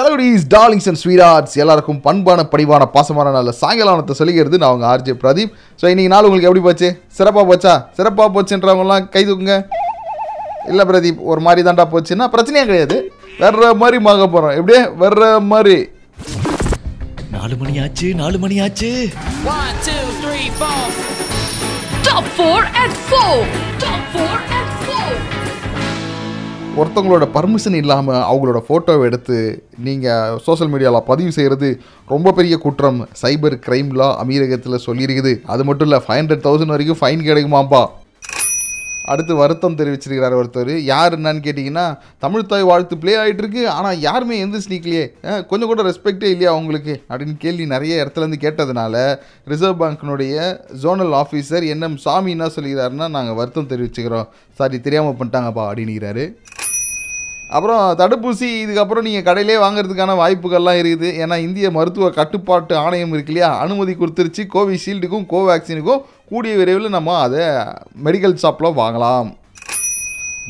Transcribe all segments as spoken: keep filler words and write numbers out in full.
சலோடிஸ் darlings and ஸ்வீட்ஹார்ட்ஸ் எல்லாருக்கும் பண்பான படிவான பாசமான நல்ல சாயங்காலத்தை சொல்லிக்கிறது நான் அவங்க ஆர்ஜே பிரதீப். ஸோ இன்றைக்கி நாள் உங்களுக்கு எப்படி போச்சு? சிறப்பாக போச்சா? சிறப்பாக போச்சுன்றவங்கலாம் கை தூக்குங்க. இல்லை பிரதீப் ஒரு மாதிரி தாண்டா போச்சுன்னா பிரச்சனையே கிடையாது, வேற மாதிரி மாங்க போகிறோம். எப்படியே வேற மாதிரி நாலு மணி ஆச்சு நாலு மணி ஆச்சு ஒருத்தவங்களோட பர்மிஷன் இல்லாமல் அவங்களோட ஃபோட்டோவை எடுத்து நீங்கள் சோஷியல் மீடியாவில் பதிவு செய்கிறது ரொம்ப பெரிய குற்றம். சைபர் கிரைம்லாம் அமீரகத்தில் சொல்லியிருக்குது. அது மட்டும் இல்லை, ஃபைவ் ஹண்ட்ரட் தௌசண்ட் வரைக்கும் ஃபைன் கிடைக்குமாப்பா. அடுத்து வருத்தம் தெரிவிச்சிருக்கிறார் ஒருத்தர். யார் என்னன்னு கேட்டிங்கன்னா, தமிழ்தாய் வாழ்த்து ப்ளே ஆகிட்டுருக்கு, ஆனால் யாருமே எந்திரிச்சு நிற்கலையே, கொஞ்சம் கூட ரெஸ்பெக்டே இல்லையா அவங்களுக்கு அப்படின்னு கேள்வி நிறைய இடத்துலேருந்து கேட்டதுனால ரிசர்வ் பேங்க்கினுடைய zonal officer N M Sami என்ன சொல்லிக்கிறாருன்னா, நாங்கள் வருத்தம் தெரிவிச்சுக்கிறோம், சாரி தெரியாமல் பண்ணிட்டாங்கப்பா அப்படின்னுக்கிறாரு. அப்புறம் தடுப்பூசி இதுக்கப்புறம் நீங்கள் கடையிலே வாங்குறதுக்கான வாய்ப்புகள்லாம் இருக்குது. ஏன்னா இந்திய மருத்துவ கட்டுப்பாட்டு ஆணையம் இருக்கு இல்லையா, அனுமதி கொடுத்துருச்சு. கோவிஷீல்டுக்கும் கோவேக்சினுக்கும் கூடிய விரைவில் நம்ம அதை மெடிக்கல் ஷாப்பில் வாங்கலாம்.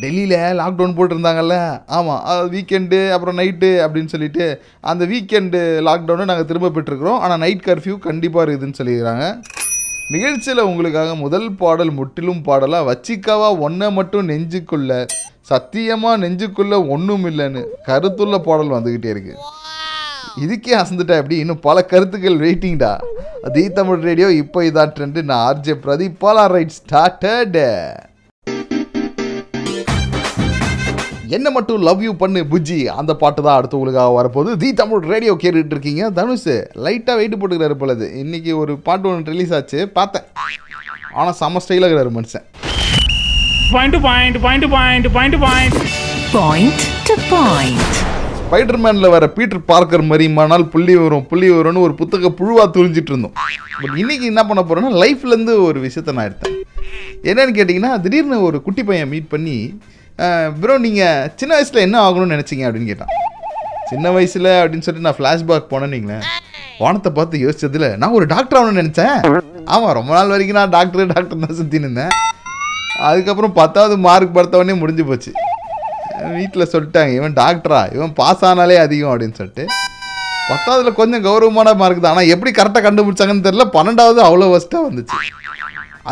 டெல்லியில் லாக்டவுன் போட்டிருந்தாங்கல்ல, ஆமாம், அது வீக்கெண்டு அப்புறம் நைட்டு அப்படின்னு சொல்லிட்டு அந்த வீக்கெண்டு லாக்டவுனை நாங்கள் திரும்ப பெற்றுக்கிறோம். ஆனால் நைட் கர்ஃப்யூ கண்டிப்பாக இருக்குதுன்னு சொல்லிடுறாங்க. நிகழ்ச்சியில் உங்களுக்காக முதல் பாடல் முற்றிலும் பாடலாக வச்சிக்காவா ஒன்றை மட்டும் நெஞ்சுக்குள்ள சத்தியமாக நெஞ்சுக்குள்ளே ஒன்றும் இல்லைன்னு கருத்துள்ள பாடல் வந்துக்கிட்டே இருக்கு. இதுக்கே அசந்துட்டா எப்படி? இன்னும் பல கருத்துக்கள் வெயிட்டிங்டா. தி தமிழ் ரேடியோ இப்போ இதான் ட்ரெண்டு. நான் RJ Pradeep. Palar right started. என்ன மட்டும் லவ் யூ பண்ணு புஜ்ஜி, அந்த பாட்டு தான் அடுத்து உங்களுக்காக வரப்போகுது. தி தமிழ் ரேடியோ கேட்டுட்டு இருக்கீங்க. தனுஷ் லைட்டாக வெயிட்டு போட்டுக்கிறாரு போலது. இன்றைக்கி ஒரு பாட்டு ஒன்று ரிலீஸ் ஆச்சு, பார்த்தேன். ஆனால் செம ஸ்டைலாக இருக்கிறாரு மனுஷன். ஸ்பைடர்மேனில் வர பீட்டர் பார்க்கர் மாதிரி மறுநாள் புள்ளி வரும் புள்ளி வரும்னு ஒரு புத்தக புழுவாக துரிஞ்சிட்டு இருந்தோம். பட் இன்றைக்கி என்ன பண்ண போகிறேன்னா, லைஃப்லேருந்து ஒரு விஷயத்தை நான் எடுத்தேன். என்னென்னு கேட்டிங்கன்னா, திடீர்னு ஒரு குட்டி பையன் மீட் பண்ணி, ப்ரோ நீங்கள் சின்ன வயசில் என்ன ஆகணும்னு நினச்சிங்க அப்படின்னு கேட்டான். சின்ன வயசில் அப்படின்னு சொல்லிட்டு நான் ஃப்ளாஷ்பேக் போனேன்னிங்களேன். வானத்தை பார்த்து யோசிச்சதில் நான் ஒரு டாக்டர் ஆகணும்னு நினச்சேன். ஆமாம், ரொம்ப நாள் வரைக்கும் நான் டாக்டர் டாக்டர் தான் சுற்றி நின்றேன். அதுக்கப்புறம் பத்தாவது மார்க் படுத்தவொடனே முடிஞ்சு போச்சு. வீட்டில் சொல்லிட்டாங்க, இவன் டாக்டரா, இவன் பாஸ் ஆனாலே அதிகம் அப்படின்னு சொல்லிட்டு. பத்தாவதுல கொஞ்சம் கௌரவமான மார்க் தான், ஆனால் எப்படி கரெக்டாக கண்டுபிடிச்சாங்கன்னு தெரியல, பன்னெண்டாவது அவ்வளோ வஸ்ட்டாக வந்துச்சு.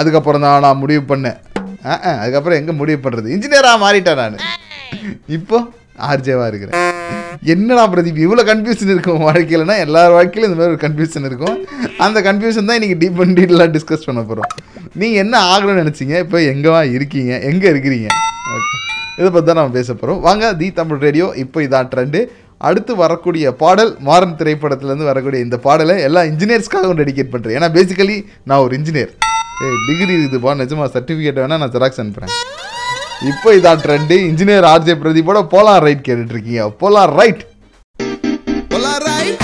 அதுக்கப்புறம் தான் நான் முடிவு பண்ணேன். ஆ ஆ அதுக்கப்புறம் எங்கே முடிவு பண்ணுறது, இன்ஜினியராக மாறிட்டேன் நான். இப்போ ஆர்ஜேவாக இருக்கிறேன். என்னடா பிரதீப் இவ்வளோ கன்ஃபியூஷன் இருக்கும் வாழ்க்கையிலனா? எல்லார் வாழ்க்கையிலும் இந்த மாதிரி ஒரு கன்ஃபியூஷன் இருக்கும். அந்த கன்ஃபியூஷன் தான் இன்றைக்கி டீப் அண்ட் டீட்டெயிலாக டிஸ்கஸ் பண்ண போகிறோம். நீங்கள் என்ன ஆகணும்னு நினச்சிங்க, இப்போ எங்கேவா இருக்கீங்க, எங்கே இருக்கிறீங்க, ஓகே, இதை பற்றி தான் நம்ம பேச போகிறோம். வாங்க, தி தமிழ் ரேடியோ இப்போ இதான் ட்ரெண்டு. அடுத்து வரக்கூடிய பாடல் மாறன் திரைப்படத்துலேருந்து வரக்கூடிய இந்த பாடலை எல்லா இன்ஜினியர்ஸ்க்காக ஒன்று டெடிகேட் பண்ணுறேன். ஏன்னா பேசிக்கலி நான் ஒரு இன்ஜினியர். ஏ டிகிரி இருக்குதுப்பா, நிஜமா சர்டிஃபிகேட் வேணால் நான் ஜெராக்ஸ் அனுப்புகிறேன். இப்போ இதான் ட்ரெண்டு. இன்ஜினியர் ஆர்ஜே பிரதீப்போட போலார் ரைட் கேட்டுட்ருக்கீங்க. போலார் ரைட் போலார் ரைட்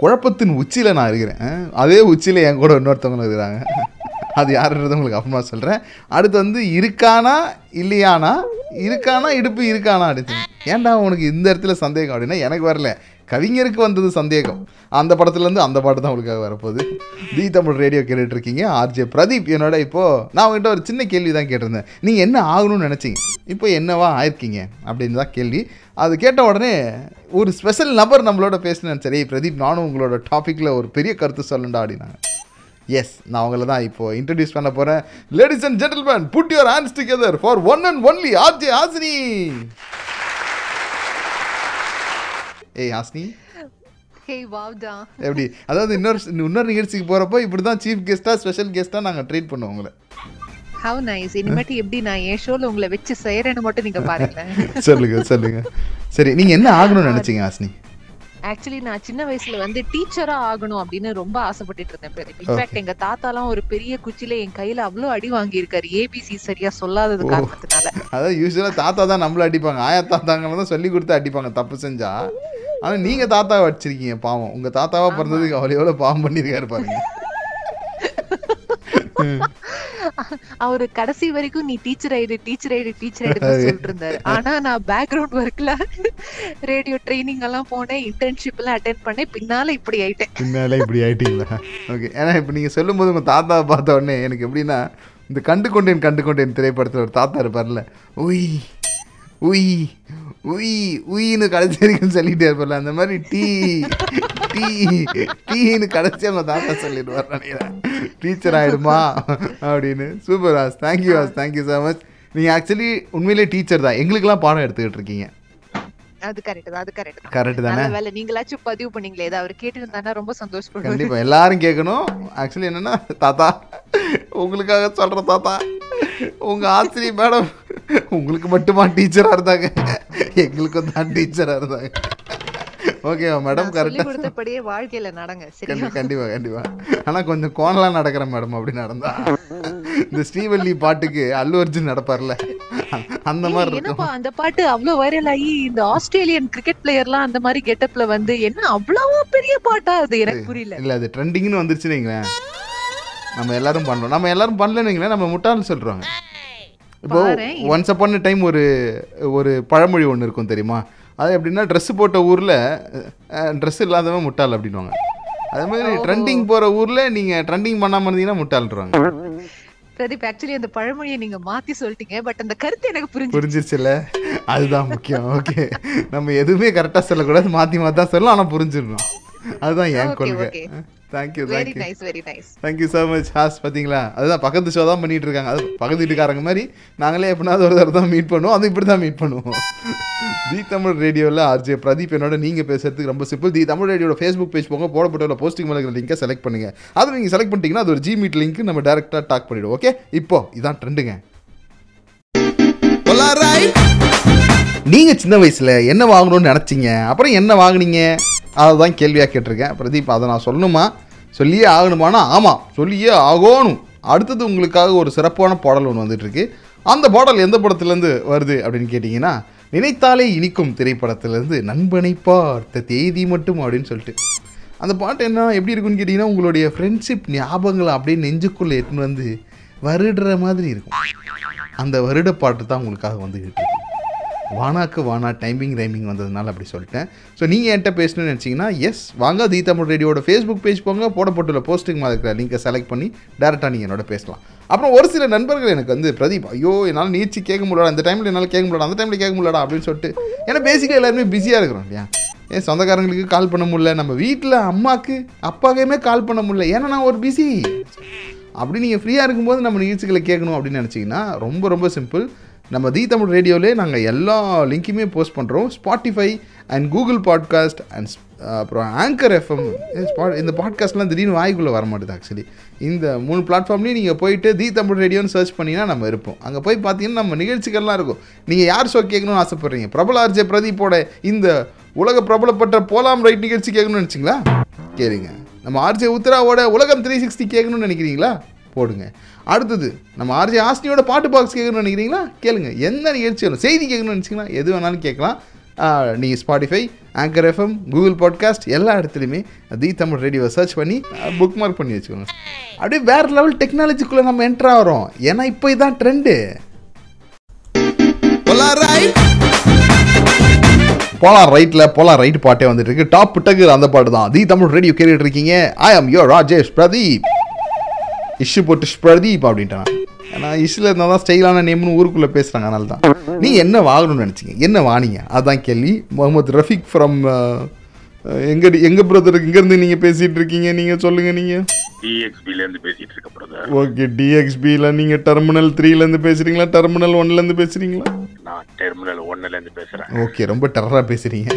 குழப்பத்தின் உச்சியில் நான் இருக்கிறேன். அதே உச்சியில் என் கூட இன்னொருத்தவங்களும் இருக்கிறாங்க. அது யாருன்றது உங்களுக்கு அப்புறமா சொல்கிறேன். அடுத்து வந்து இருக்கானா இல்லையானா, இருக்கானா இடுப்பு இருக்கானா அப்படின்னு. ஏன்டா உனக்கு இந்த இடத்துல சந்தேகம் அப்படின்னா, எனக்கு வரல, கவிஞருக்கு வந்தது சந்தேகம். அந்த படத்துலேருந்து அந்த பாட்டு தான் உங்களுக்காக வரப்போகுது. தி தமிழ் ரேடியோ கேட்டுட்டு இருக்கீங்க. ஆர்ஜே பிரதீப் என்னோட. இப்போது நான் உங்கள்கிட்ட ஒரு சின்ன கேள்வி தான் கேட்டிருந்தேன். நீங்கள் என்ன ஆகணும்னு நினச்சிங்க, இப்போ என்னவா ஆயிருக்கீங்க அப்படின்னு தான் கேள்வி. அது கேட்ட உடனே ஒரு ஸ்பெஷல் நபர் நம்மளோட பேசினேன். சரி பிரதீப், நானும் உங்களோட டாப்பிக்கில் ஒரு பெரிய கருத்து சொல்லணும்டா அப்படின்னாங்க. எஸ், நான் உங்களை தான் இப்போது இன்ட்ரடியூஸ் பண்ண போகிறேன். Ladies and gentleman, put your hands together for one and only RJ Hasini. ஏய் ஹாசினி, எப்படி அதாவது இன்னொரு இன்னொரு நிகழ்ச்சிக்கு போகிறப்போ இப்படி தான் சீஃப் கெஸ்ட்டாக ஸ்பெஷல் கெஸ்ட்டாக நாங்கள் ட்ரீட் பண்ணுவோம் உங்களை. How nice. இனிமேட்டு எப்படி நான் ஏன் ஷோவில் உங்களை வச்சு செய்கிறேன்னு மட்டும் நீங்கள் பாருங்கள். சொல்லுங்கள் சொல்லுங்கள். சரி, நீங்கள் என்ன ஆகணும்னு நினச்சிங்க ஹாசினி? ஆக்சுவலி நான் சின்ன வயசுல வந்து டீச்சரா ஆகணும் அப்படின்னு ரொம்ப ஆசைப்பட்டு இருந்தேன். இன்ஃபேக்ட் எங்க தாத்தாலாம் ஒரு பெரிய குச்சியில என் கையில அவ்வளவு அடி வாங்கி இருக்காரு, ஏபிசி சரியா சொல்லாதது காரணத்தினால. அதாவது யூசுவலா தாத்தா தான் நம்மள அடிப்பாங்க, ஆயா தாத்தாங்கதான் சொல்லி கொடுத்து அடிப்பாங்க தப்பு செஞ்சா. ஆனா நீங்க தாத்தாவை அடிச்சிருக்கீங்க, பாவம். உங்க தாத்தாவா பிறந்ததுக்கு அவ்வளவு எவ்வளவு பாவம் பண்ணிருக்காரு பாருங்க. அவரு கடைசி வரைக்கும் நீ டீச்சர் ஆயிடு டீச்சர் ஆயிடு டீச்சர் ஆயிடுன்னு சொல்லிட்டு இருந்தாரு. ஆனா நான் பேக்ரவுண்ட் ஒர்க்ல ரேடியோ ட்ரைனிங் எல்லாம் போனேன், இன்டர்ன்ஷிப் எல்லாம் அட்டெண்ட் பண்ணேன். பின்னால இப்படி ஆயிட்டேன். பின்னால இப்படி ஆயிட்டீங்களா? ஓகே. ஏன்னா இப்ப நீங்க சொல்லும் போது உங்க தாத்தாவை பார்த்த உடனே எனக்கு எப்படின்னா, இந்த கண்டு கொண்டேன் கண்டு கொண்டேன் திரைப்படத்துல ஒரு தாத்தா இருப்பார்ல, ஓய் உய் உய் உயின்னு கடைசின்னு சொல்லிகிட்டே இருப்பல, அந்த மாதிரி டீ டீ டீன்னு கடைசி அவங்க தாத்தா சொல்லிடுவார் நினைக்கிறேன், டீச்சர் ஆகிடுமா அப்படின்னு. Super as, thank you as, thank you so much. நீங்கள் ஆக்சுவலி உண்மையிலே டீச்சர் தான், எங்களுக்கெல்லாம் பாடம் எடுத்துக்கிட்டு இருக்கீங்க. அது கரெக்ட் தான், அது கரெக்ட் கரெக்ட் தானே. வேலை நீங்களாச்சும் பதிவு பண்ணீங்களே, ஏதாவது அவர் கேட்டுருந்தானா ரொம்ப சந்தோஷப்படுறேன். கண்டிப்பாக எல்லாரும் கேட்கணும். ஆக்சுவலி என்னென்னா தாத்தா உங்களுக்காக சொல்கிற தாத்தா, உங்கள் ஆசிரியர் மேடம் உங்களுக்கு மட்டுமா டீச்சராக இருந்தாங்க, எங்களுக்கும் தான் டீச்சராக இருந்தாங்க. ஓகேவா மேடம், கரெக்டாக கொடுத்தபடியே வாழ்க்கையில் நடங்க. கண்டிப்பாக கண்டிப்பாக. ஆனால் கொஞ்சம் கோணலாம் நடக்கிறேன் மேடம். அப்படி நடந்தா இந்த ஸ்ரீவள்ளி பாட்டுக்கு அல்லு அர்ஜுன் நடப்பார்ல, அந்த மாதிரி இருக்கும் அந்த பாட்டு. அவ்வளோ வைரல் ஆகி இந்த ஆஸ்திரேலியன் கிரிக்கெட் பிளேயர்லாம் அந்த மாதிரி கெட்டப்ல வந்து என்ன அவ்வளவா பெரிய பாட்டா அது எனக்கு புரியல. இல்லை அது ட்ரெண்டிங்னு வந்துருச்சு வைங்களேன், நம்ம எல்லாரும் பண்ணுறோம். நம்ம எல்லாரும் பண்ணலன்னு வைங்களேன் நம்ம முட்டாள்னு சொல்கிறாங்க. இப்போ ஒன்ஸ் அப்பான் டைம் ஒரு ஒரு பழமொழி ஒன்று இருக்கும் தெரியுமா, அது எப்படின்னா ட்ரெஸ்ஸு போட்ட ஊரில் ட்ரெஸ் இல்லாதவன் முட்டாள் அப்படின்வாங்க. அதே மாதிரி ட்ரெண்டிங் போகிற ஊரில் நீங்கள் ட்ரெண்டிங் பண்ணாமல் இருந்தீங்கன்னா முட்டாள்ன்றாங்க. பிரதீப் ஆக்சுவலி அந்த பழமொழியை நீங்கள் மாற்றி சொல்லிட்டீங்க, பட் அந்த கருத்து எனக்கு புரிஞ்சு புரிஞ்சிருச்சுல்ல, அதுதான் முக்கியம். ஓகே, நம்ம எதுவுமே கரெக்டாக சொல்லக்கூடாது, மாற்றி மாற்றி தான் சொல்லலாம், ஆனால் புரிஞ்சிடணும். அதுதான் என் கொள்கை. Thank you thank you thank you so much has. பார்த்தீங்களா, அதுதான் பக்கத்து ஷோ தான் பண்ணிகிட்டு இருக்காங்க. அது பக்கத்து வீட்டுக்காரங்க மாதிரி நாங்களே எப்படினாவது ஒரு தடவை தான் மீட் பண்ணுவோம், அது இப்படி தான் மீட் பண்ணுவோம். தி தமிழ் ரேடியோவில் ஆர்ஜே பிரதீப் என்னோட. நீங்கள் பேசுறதுக்கு ரொம்ப சிம்பிள், தி தமிழ் ரேடியோட ஃபேஸ்புக் பேஜ் போங்க, போடப்பட்ட போஸ்டிங் மேலே இருக்கிற லிங்கை செலக்ட் பண்ணுங்கள். அது நீங்கள் செலக்ட் பண்ணிட்டீங்கன்னா அது ஒரு ஜி மீட் லிங்க், நம்ம டேரெக்டாக டாக் பண்ணிவிடுவோம். ஓகே, இப்போ இதான் ட்ரெண்டுங்க. நீங்கள் சின்ன வயசில் என்ன வாங்கணும்னு நினச்சிங்க, அப்புறம் என்ன வாங்கினீங்க, அதுதான் கேள்வியாக கேட்டிருக்கேன். பிரதீப் அதை நான் சொல்லணுமா, சொல்லியே ஆகணுமானா? ஆமாம், சொல்லியே ஆகணும். அடுத்தது உங்களுக்காக ஒரு சிறப்பான பாடல் ஒன்று வந்துட்டுருக்கு. அந்த பாடல் எந்த படத்துலேருந்து வருது அப்படின்னு கேட்டிங்கன்னா, நினைத்தாலே இனிக்கும் திரைப்படத்துலேருந்து நண்பனை பார்த்த தேதி மட்டும் அப்படின்னு சொல்லிட்டு. அந்த பாட்டு என்ன எப்படி இருக்குன்னு கேட்டிங்கன்னா, உங்களுடைய ஃப்ரெண்ட்ஷிப் ஞாபகங்களை அப்படியே நெஞ்சுக்குள்ளே எடுத்துன்னு வந்து வருடுற மாதிரி இருக்கும். அந்த வருட பாட்டு தான் உங்களுக்காக வந்துக்கிட்டு இருக்கு. வானாக்கு வானா டைமிங் ரைமிங் வந்ததுனால அப்படி சொல்லிட்டேன். ஸோ நீங்கள் என்கிட்ட பேசணும்னு நினச்சிங்கன்னா எஸ் வாங்க, தி தமிழ் ரேடியோட ஃபேஸ்புக் பேஜ் போங்க, போடப்பட்டுள்ள போஸ்டிங் மாதிரி இருக்கிற லிங்கை செலக்ட் பண்ணி டேரெக்டாக நீங்கள் என்னோட பேசலாம். அப்புறம் ஒரு சில நண்பர்கள் எனக்கு வந்து பிரதீப் ஐயோ என்னால் நீச்சி கேட்க முடியாடா, இந்த டைமில் என்னால் கேட்க முடியாடா, அந்த டைமில் கேட்க முடியாடா அப்படின்னு சொல்லிட்டு. ஏன்னா பேசிக்காக எல்லாருமே பிஸியாக இருக்கிறோம் இல்லையா, ஏன் சொந்தக்காரங்களுக்கு கால் பண்ண முடியல, நம்ம வீட்டில் அம்மாவுக்கு அப்பாவுக்குமே கால் பண்ண முடியல, ஏன்னா நான் ஒரு பிஸி. அப்படி நீங்கள் ஃப்ரீயாக இருக்கும்போது நம்ம நிகழ்ச்சிகளை கேட்கணும் அப்படின்னு நினச்சிங்கன்னா ரொம்ப ரொம்ப சிம்பிள். நம்ம தி தமிழ் ரேடியோவிலே நாங்கள் எல்லா லிங்க்குமே போஸ்ட் பண்ணுறோம். Spotify and Google podcast and அப்புறம் ஆங்கர் எஃப்எம். இந்த பாட்காஸ்ட்லாம் திடீர்னு வாய்க்குள்ளே வரமாட்டேது. ஆக்சுவலி இந்த மூணு பிளாட்ஃபார்ம்லேயும் நீங்கள் போயிட்டு தி தமிழ் ரேடியோன்னு சர்ச் பண்ணிங்கன்னா நம்ம இருப்போம். அங்கே போய் பார்த்தீங்கன்னா நம்ம நிகழ்ச்சிகள்லாம் இருக்கும். நீங்கள் யார் ஷோ கேட்கணும்னு ஆசைப்பட்றீங்க, பிரபல ஆர்ஜே பிரதீப்போட இந்த உலக பிரபலப்பட்ட போலாம் ரைட் நிகழ்ச்சி கேட்கணும்னு நினச்சிங்களா, கேளுங்க. நம்ம ஆர்ஜே உத்ராவோட உலகம் த்ரீ சிக்ஸ்டி கேட்கணும்னு நினைக்கிறீங்களா, போடுங்க. அடுத்தது நம்ம ஆர்ஜே ஆஸ்னியோட பாட்டு பாக்ஸ் கேட்கணும்னு நினைக்கிறீங்களா, கேளுங்க. எந்த நிகழ்ச்சி வேணும், செய்தி கேட்கணும்னு நினச்சிங்கன்னா எது வேணாலும் கேட்கலாம். நீங்கள் Spotify, Anchor FM, Google podcast எல்லா இடத்துலையுமே தி தமிழ் ரேடியோவை சர்ச் பண்ணி புக் மார்க் பண்ணி வச்சுக்கோங்க. அப்படியே வேறு லெவல் டெக்னாலஜிக்குள்ளே நம்ம என்ட்ரு ஆகிறோம். ஏன்னா இப்போ இதுதான் ட்ரெண்டு. போலாம் ரைட்டில் போலாம் ரைட் பாட்டே வந்துட்டு இருக்கு. டாப் புட்டக்கு அந்த பாட்டு தான் தி தமிழ் ரேடியோ கேட்டுட்டு இருக்கீங்க. ஐ ஆம் யோர் ராஜேஷ் பிரதீப், இஷ்ஷு போட்டு பிரதீப் அப்படின்ட்டான். ஏன்னா இஷ்யூல இருந்தால் தான் ஸ்டைலான நேம்னு ஊருக்குள்ளே பேசுகிறாங்க. அதனால தான் நீ என்ன வாங்கணும்னு நினச்சிங்க, என்ன வாணிங்க, அதுதான் கேள்வி. முகமது ரஃபிக் ஃப்ரம் எங்க எங்கள் பிரதருக்கு இங்கேருந்து நீங்கள் பேசிகிட்டு இருக்கீங்க, நீங்கள் சொல்லுங்கள். நீங்கள் டிஎக்ஸ்பிலேருந்து பேசிகிட்டு இருக்க பிரதர். ஓகே, டிஎக்ஸ்பியில் நீங்கள் டெர்மினல் த்ரீலேருந்து பேசுகிறீங்களா, டெர்மினல் ஒன்லேருந்து பேசுகிறீங்களா? நான் டெர்மினல் ஒன்னுலேருந்து பேசுகிறேன். ஓகே, ரொம்ப டெரராக பேசுகிறீங்க.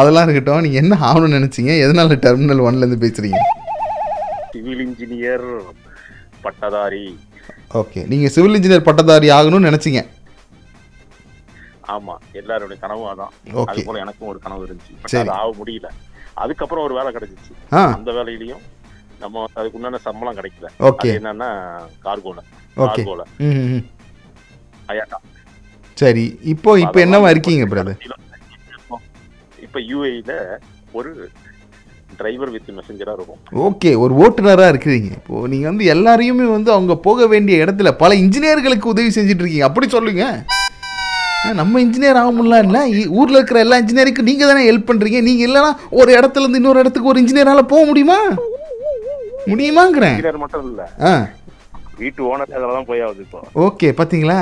அதெல்லாம் இருக்கட்டும், நீங்கள் என்ன ஆகணும்னு நினச்சிங்க, எதனால் டெர்மினல் ஒன்லேருந்து பேசுகிறீங்க? சிவில் இன்ஜினியர் பட்டதாரி. ஓகே, நீங்க சிவில் இன்ஜினியர் பட்டதாரி ஆகணும்னு நினைச்சீங்க. ஆமா, எல்லாரோட கனவும் அதான். அது போல எனக்கும் ஒரு கனவு இருந்துச்சு, அது ஆக முடியல. அதுக்கு அப்புறம் ஒரு வேலை கிடைச்சிச்சு. அந்த வேலையிலயும் நம்ம அதுக்கு உண்டான சம்பளம் கிடைக்கல. ஓகே, என்னன்னா கார்கோல கார்கோல ஐயாடா. சரி, இப்போ இப்போ என்னவா இருக்கீங்க பிரதர்? இப்போ யுஏஇல ஒரு டிரைவர் வித் மெசஞ்சராக இருக்கும். ஓகே, ஒரு ஓட்டுநராக இருக்கிறீங்க. இப்போது நீங்கள் வந்து எல்லாரையுமே வந்து அவங்க போக வேண்டிய இடத்துல பல இன்ஜினியர்களுக்கு உதவி செஞ்சுட்டு இருக்கீங்க. அப்படி சொல்லுங்க, நம்ம இன்ஜினியர் ஆக முடியலாம் இல்லை, ஊரில் இருக்கிற எல்லா இன்ஜினியருக்கும் நீங்கள் தானே ஹெல்ப் பண்ணுறீங்க. நீங்கள் இல்லைனா ஒரு இடத்துலேருந்து இன்னொரு இடத்துக்கு ஒரு இன்ஜினியரால் போக முடியுமா? முடியுமாங்கிறேன். இன்ஜினியர் மட்டும் இல்லை, வீட்டு ஓனர் அதெல்லாம் போய் ஆகுது இப்போ. ஓகே, பார்த்தீங்களா,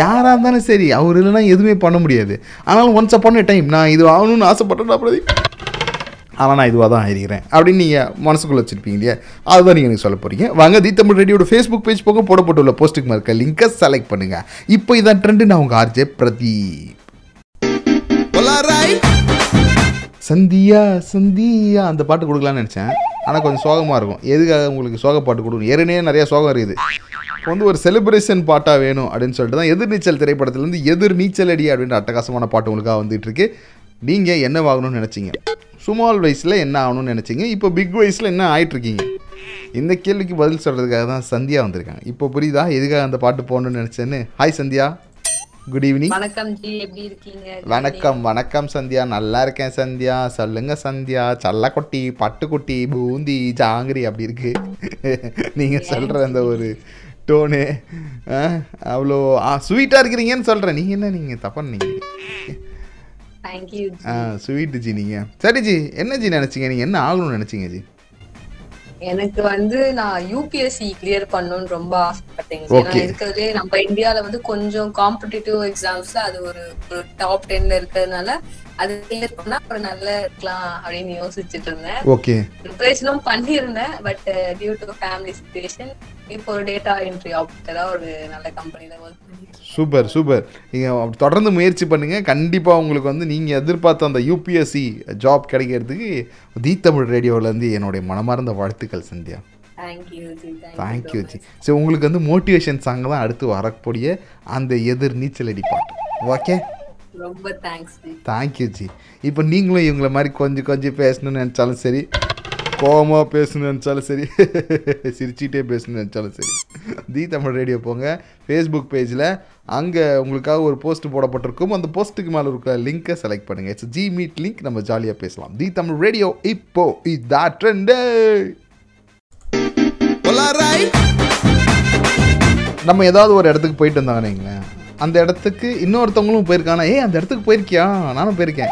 யாராக இருந்தாலும் சரி, அவர் இல்லைன்னா எதுவுமே பண்ண முடியாது. ஆனாலும் ஒன்ஸ் அப்பான் எ டைம் நான் இது ஆகணும்னு ஆசைப்பட்டேன்னா பிரதீப், ஆனால் நான் இதுவாக தான் இருக்கிறேன் அப்படின்னு நீங்கள் மனசுக்குள்ளே வச்சுருப்பீங்க இல்லையா, அதுதான் நீங்கள் எனக்கு சொல்ல போகிறீங்க. வாங்க தி தமிழ் ரேடியோட ஃபேஸ்புக் பேஜ் போக போடப்பட்டுள்ள போஸ்ட்டுக்கு இருக்க லிங்கை செலக்ட் பண்ணுங்கள். இப்போ இதான் ட்ரெண்டு. நான் உங்கள் ஆர்ஜே பிரதீப். சந்தியா சந்தியா அந்த பாட்டு கொடுக்கலான்னு நினச்சேன், ஆனால் கொஞ்சம் சோகமாக இருக்கும். எதுக்காக உங்களுக்கு சோக பாட்டு கொடுக்கணும்? ஏற்கனவே நிறையா சோகம் இருக்குது, இப்போ வந்து ஒரு செலிப்ரேஷன் பாட்டாக வேணும் அப்படின்னு சொல்லிட்டு தான் எதிர் நீச்சல் திரைப்படத்துலேருந்து எதிர் நீச்சல் அடி அப்படின்ற அட்டகாசமான பாட்டு உங்களுக்காக வந்துட்டுருக்கு. நீங்கள் என்ன வாங்கணும்னு நினச்சிங்க? சுமால் வயசில் என்ன ஆகணும்னு நினச்சிங்க? இப்போ பிக் வயசில் என்ன ஆகிட்ருக்கீங்க? இந்த கேள்விக்கு பதில் சொல்கிறதுக்காக தான் சந்தியா வந்திருக்காங்க. இப்போ புரியுதா எதுக்காக அந்த பாட்டு போகணும்னு நினச்சேன்னு? Hi Sandhya, good evening. வணக்கம் ஜி, எப்படி இருக்கீங்க? வணக்கம் வணக்கம் சந்தியா, நல்லா இருக்கேன் சந்தியா. சொல்லுங்க சந்தியா, சல்லக்குட்டி பட்டுக்குட்டி பூந்தி ஜாங்கிரி அப்படி இருக்கு நீங்க சொல்ற அந்த ஒரு டோனு. அவ்வளோ ஸ்வீட்டா இருக்கிறீங்கன்னு சொல்றேன். நீங்க என்ன நீங்க தப்பா நீங்க ஸ்வீட் ஜி நீங்க. சரி ஜி, என்ன ஜி நினைச்சீங்க நீங்க? என்ன ஆகணும்னு நினைச்சீங்க ஜி? எனக்கு வந்து நான் யூபிஎஸ்சி கிளியர் பண்ணணும்னு ரொம்ப ஆசைப்பட்டேங்க. ஏன்னா இருக்கிறதே நம்ம இந்தியால வந்து கொஞ்சம் காம்படிட்டிவ் எக்ஸாம்ஸ்ல அது ஒரு டாப் டென்ல இருக்கிறதுனால அது கிளியர் பண்ணா ஒரு நல்லா இருக்கலாம் அப்படின்னு யோசிச்சுட்டு இருந்தேன். ஓகே, ப்ரிப்பரேஷனும் பண்ணியிருந்தேன். But due to family situation இப்போ ஒரு டேட்டா என்ட்ரி ஆப்டரா ஒரு நல்ல கம்பெனில ஒர்க் பண்ணிட்டு. சூப்பர் சூப்பர், நீங்கள் தொடர்ந்து முயற்சி பண்ணுங்க. கண்டிப்பாக உங்களுக்கு வந்து நீங்கள் எதிர்பார்த்த அந்த யூபிஎஸ்சி ஜாப் கிடைக்கிறதுக்கு தி தமிழ் ரேடியோவிலேருந்து என்னுடைய மனமார்ந்த வாழ்த்துக்கள் சந்தியா. தேங்க்யூ ஜி. தேங்க்யூ ஜி. சரி, உங்களுக்கு வந்து மோட்டிவேஷன் சாங் தான் அடுத்து வரக்கூடிய அந்த எதிர் நீச்சல் அடி பாட்டு. ஓகே, ரொம்ப தேங்க்ஸ் ஜி. Thank you G. இப்போ நீங்களும் இவங்கள மாதிரி கொஞ்சம் கொஞ்சம் பேசணும்னு நினச்சாலும் சரி, கோபமாக பேசணும்னு நினச்சாலும் சரி, சிரிச்சிகிட்டே பேசணும்னு நினச்சாலும் சரி, தி தமிழ் ரேடியோ போங்க ஃபேஸ்புக் பேஜில். அங்கே உங்களுக்காக ஒரு போஸ்ட் போடப்பட்டிருக்கும். அந்த போஸ்ட்டுக்கு மேலே இருக்கிற லிங்க்கை செலக்ட் பண்ணுங்கள். இட்ஸ் ஜி மீட் லிங்க், நம்ம ஜாலியாக பேசலாம். தி தமிழ் ரேடியோ இப்போ இதா ட்ரெண்டு. நம்ம ஏதாவது ஒரு இடத்துக்கு போயிட்டு இருந்தாங்கன்னு அந்த இடத்துக்கு இன்னொருத்தவங்களும் போயிருக்காங்கன்னா, ஏ அந்த இடத்துக்கு போயிருக்கியா, நானும் போயிருக்கேன்.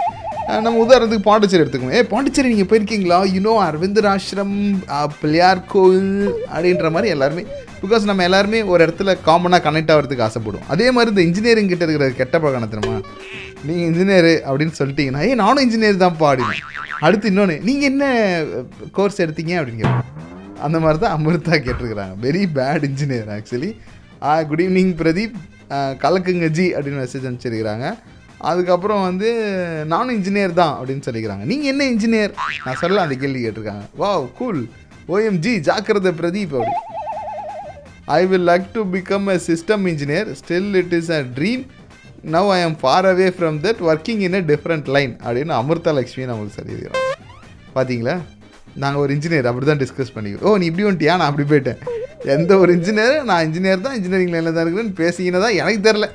நம்ம உதாரணத்துக்கு பாண்டிச்சேரி எடுத்துக்கணும். ஏ பாண்டிச்சேரி நீங்கள் போயிருக்கீங்களா? யூனோ அரவிந்தராஷ்ரம், பிள்ளையார்கோயில் அப்படின்ற மாதிரி எல்லாருமே, பிகாஸ் நம்ம எல்லாருமே ஒரு இடத்துல காமனாக கனெக்ட் ஆகிறதுக்கு ஆசைப்படும். அதே மாதிரி இந்த இன்ஜினியரிங் கிட்ட இருக்கிற கெட்ட பழக்கம் தெரியுமா? நீங்கள் இன்ஜினியரு அப்படின்னு சொல்லிட்டீங்கன்னா, ஏ நானும் இன்ஜினியர் தான்ப்பா அப்படின்னு. அடுத்து இன்னொன்று, நீங்கள் என்ன கோர்ஸ் எடுத்தீங்க அப்படின்னு கேட்பேன். அந்த மாதிரி தான் அமிர்தா கேட்டிருக்கிறாங்க. Very bad engineer actually. Good evening Pradeep, கலக்குங்க ஜி அப்படின்னு மெசேஜ் அனுப்பிச்சிருக்கிறாங்க. அதுக்கப்புறம் வந்து நானும் இன்ஜினியர் தான் அப்படின்னு சொல்லிக்கிறாங்க. நீங்கள் என்ன இன்ஜினியர் நான் சொல்ல அந்த கேள்வி கேட்டிருக்காங்க. வாவ் கூல், ஓஎம்ஜி ஜாக்கிரதை பிரதீப் அப்படி. I will like to become a system engineer, still it is a dream, now I am far away from that, working in a different line அப்படின்னு அமிர்தா லக்ஷ்மி நம்மளுக்கு சொல்லியிருக்கிறோம். பார்த்தீங்களா, நாங்கள் ஒரு இன்ஜினியர் அப்படி தான் டிஸ்கஸ் பண்ணிக்கிறோம். ஓ நீ இப்படி வந்துட்டியா, நான் அப்படி போயிட்டேன். எந்த ஒரு இன்ஜினியர் நான் இன்ஜினியர் தான், இன்ஜினியரிங் லைனில் தான் இருக்குன்னு பேசிங்கன்னா தான் எனக்கு தெரில.